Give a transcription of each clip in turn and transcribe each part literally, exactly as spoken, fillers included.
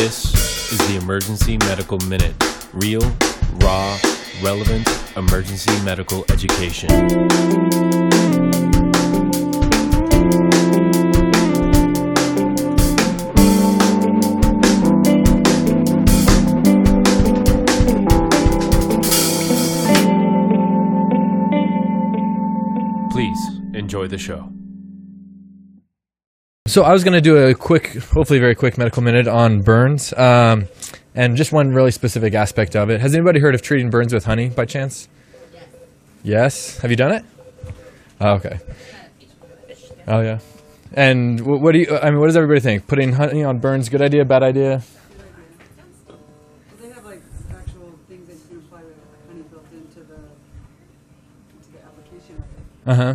This is the Emergency Medical Minute. Real, raw, relevant emergency medical education. Please enjoy the show. So I was going to do a quick, hopefully very quick medical minute on burns, um, and just one really specific aspect of it. Has anybody heard of treating burns with honey by chance? Yes. Yes? Have you done it? Oh, okay. Oh, yeah. And what do you, I mean, what does everybody think? Putting honey on burns, good idea, bad idea? They have like actual things that you can apply with honey built into the, into the application of it. Uh-huh.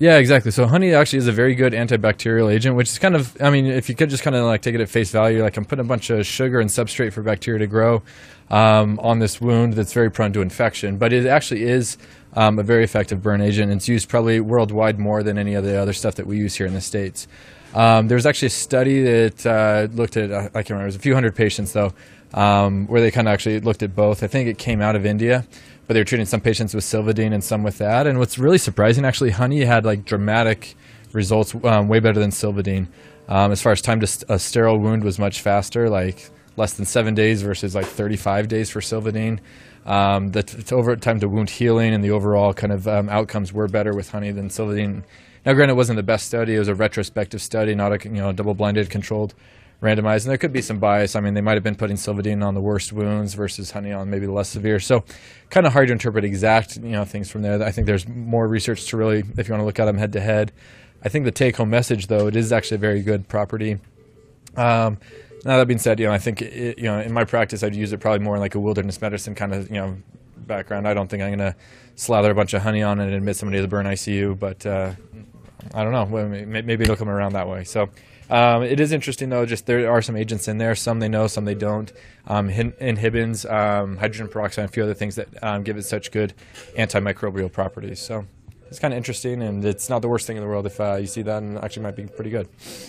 Yeah, exactly. So honey actually is a very good antibacterial agent, which is kind of, I mean, if you could just kind of like take it at face value, like I'm putting a bunch of sugar and substrate for bacteria to grow um, on this wound that's very prone to infection. But it actually is um, a very effective burn agent. It's used probably worldwide more than any of the other stuff that we use here in the States. Um, there was actually a study that uh, looked at, I can't remember, it was a few hundred patients though, um, where they kind of actually looked at both. I think it came out of India. But they were treating some patients with Silvadene and some with that. And what's really surprising, actually, honey had like dramatic results, um, way better than Silvadene. Um, as far as time to st- a sterile wound was much faster, like less than seven days versus like thirty-five days for Silvadene. Um, the t- over time to wound healing and the overall kind of um, outcomes were better with honey than Silvadene. Now, granted, it wasn't the best study. It was a retrospective study, not a you know double-blinded controlled. Randomized, and there could be some bias. I mean, they might have been putting Silvadene on the worst wounds versus honey on maybe the less severe. So kind of hard to interpret exact, you know, things from there. I think there's more research to really, if you want to look at them head to head. I think the take-home message, though, it is actually a very good property. Um, now that being said, you know, I think it, you know, in my practice, I'd use it probably more in like a wilderness medicine kind of, you know, background. I don't think I'm going to slather a bunch of honey on it and admit somebody to the burn I C U, but uh, I don't know. Maybe it'll come around that way. So. Um, it is interesting, though, just there are some agents in there. Some they know, some they don't. Um, hin- inhibins, um, hydrogen peroxide, and a few other things that um, give it such good antimicrobial properties. So it's kind of interesting, and it's not the worst thing in the world if uh, you see that, and actually might be pretty good.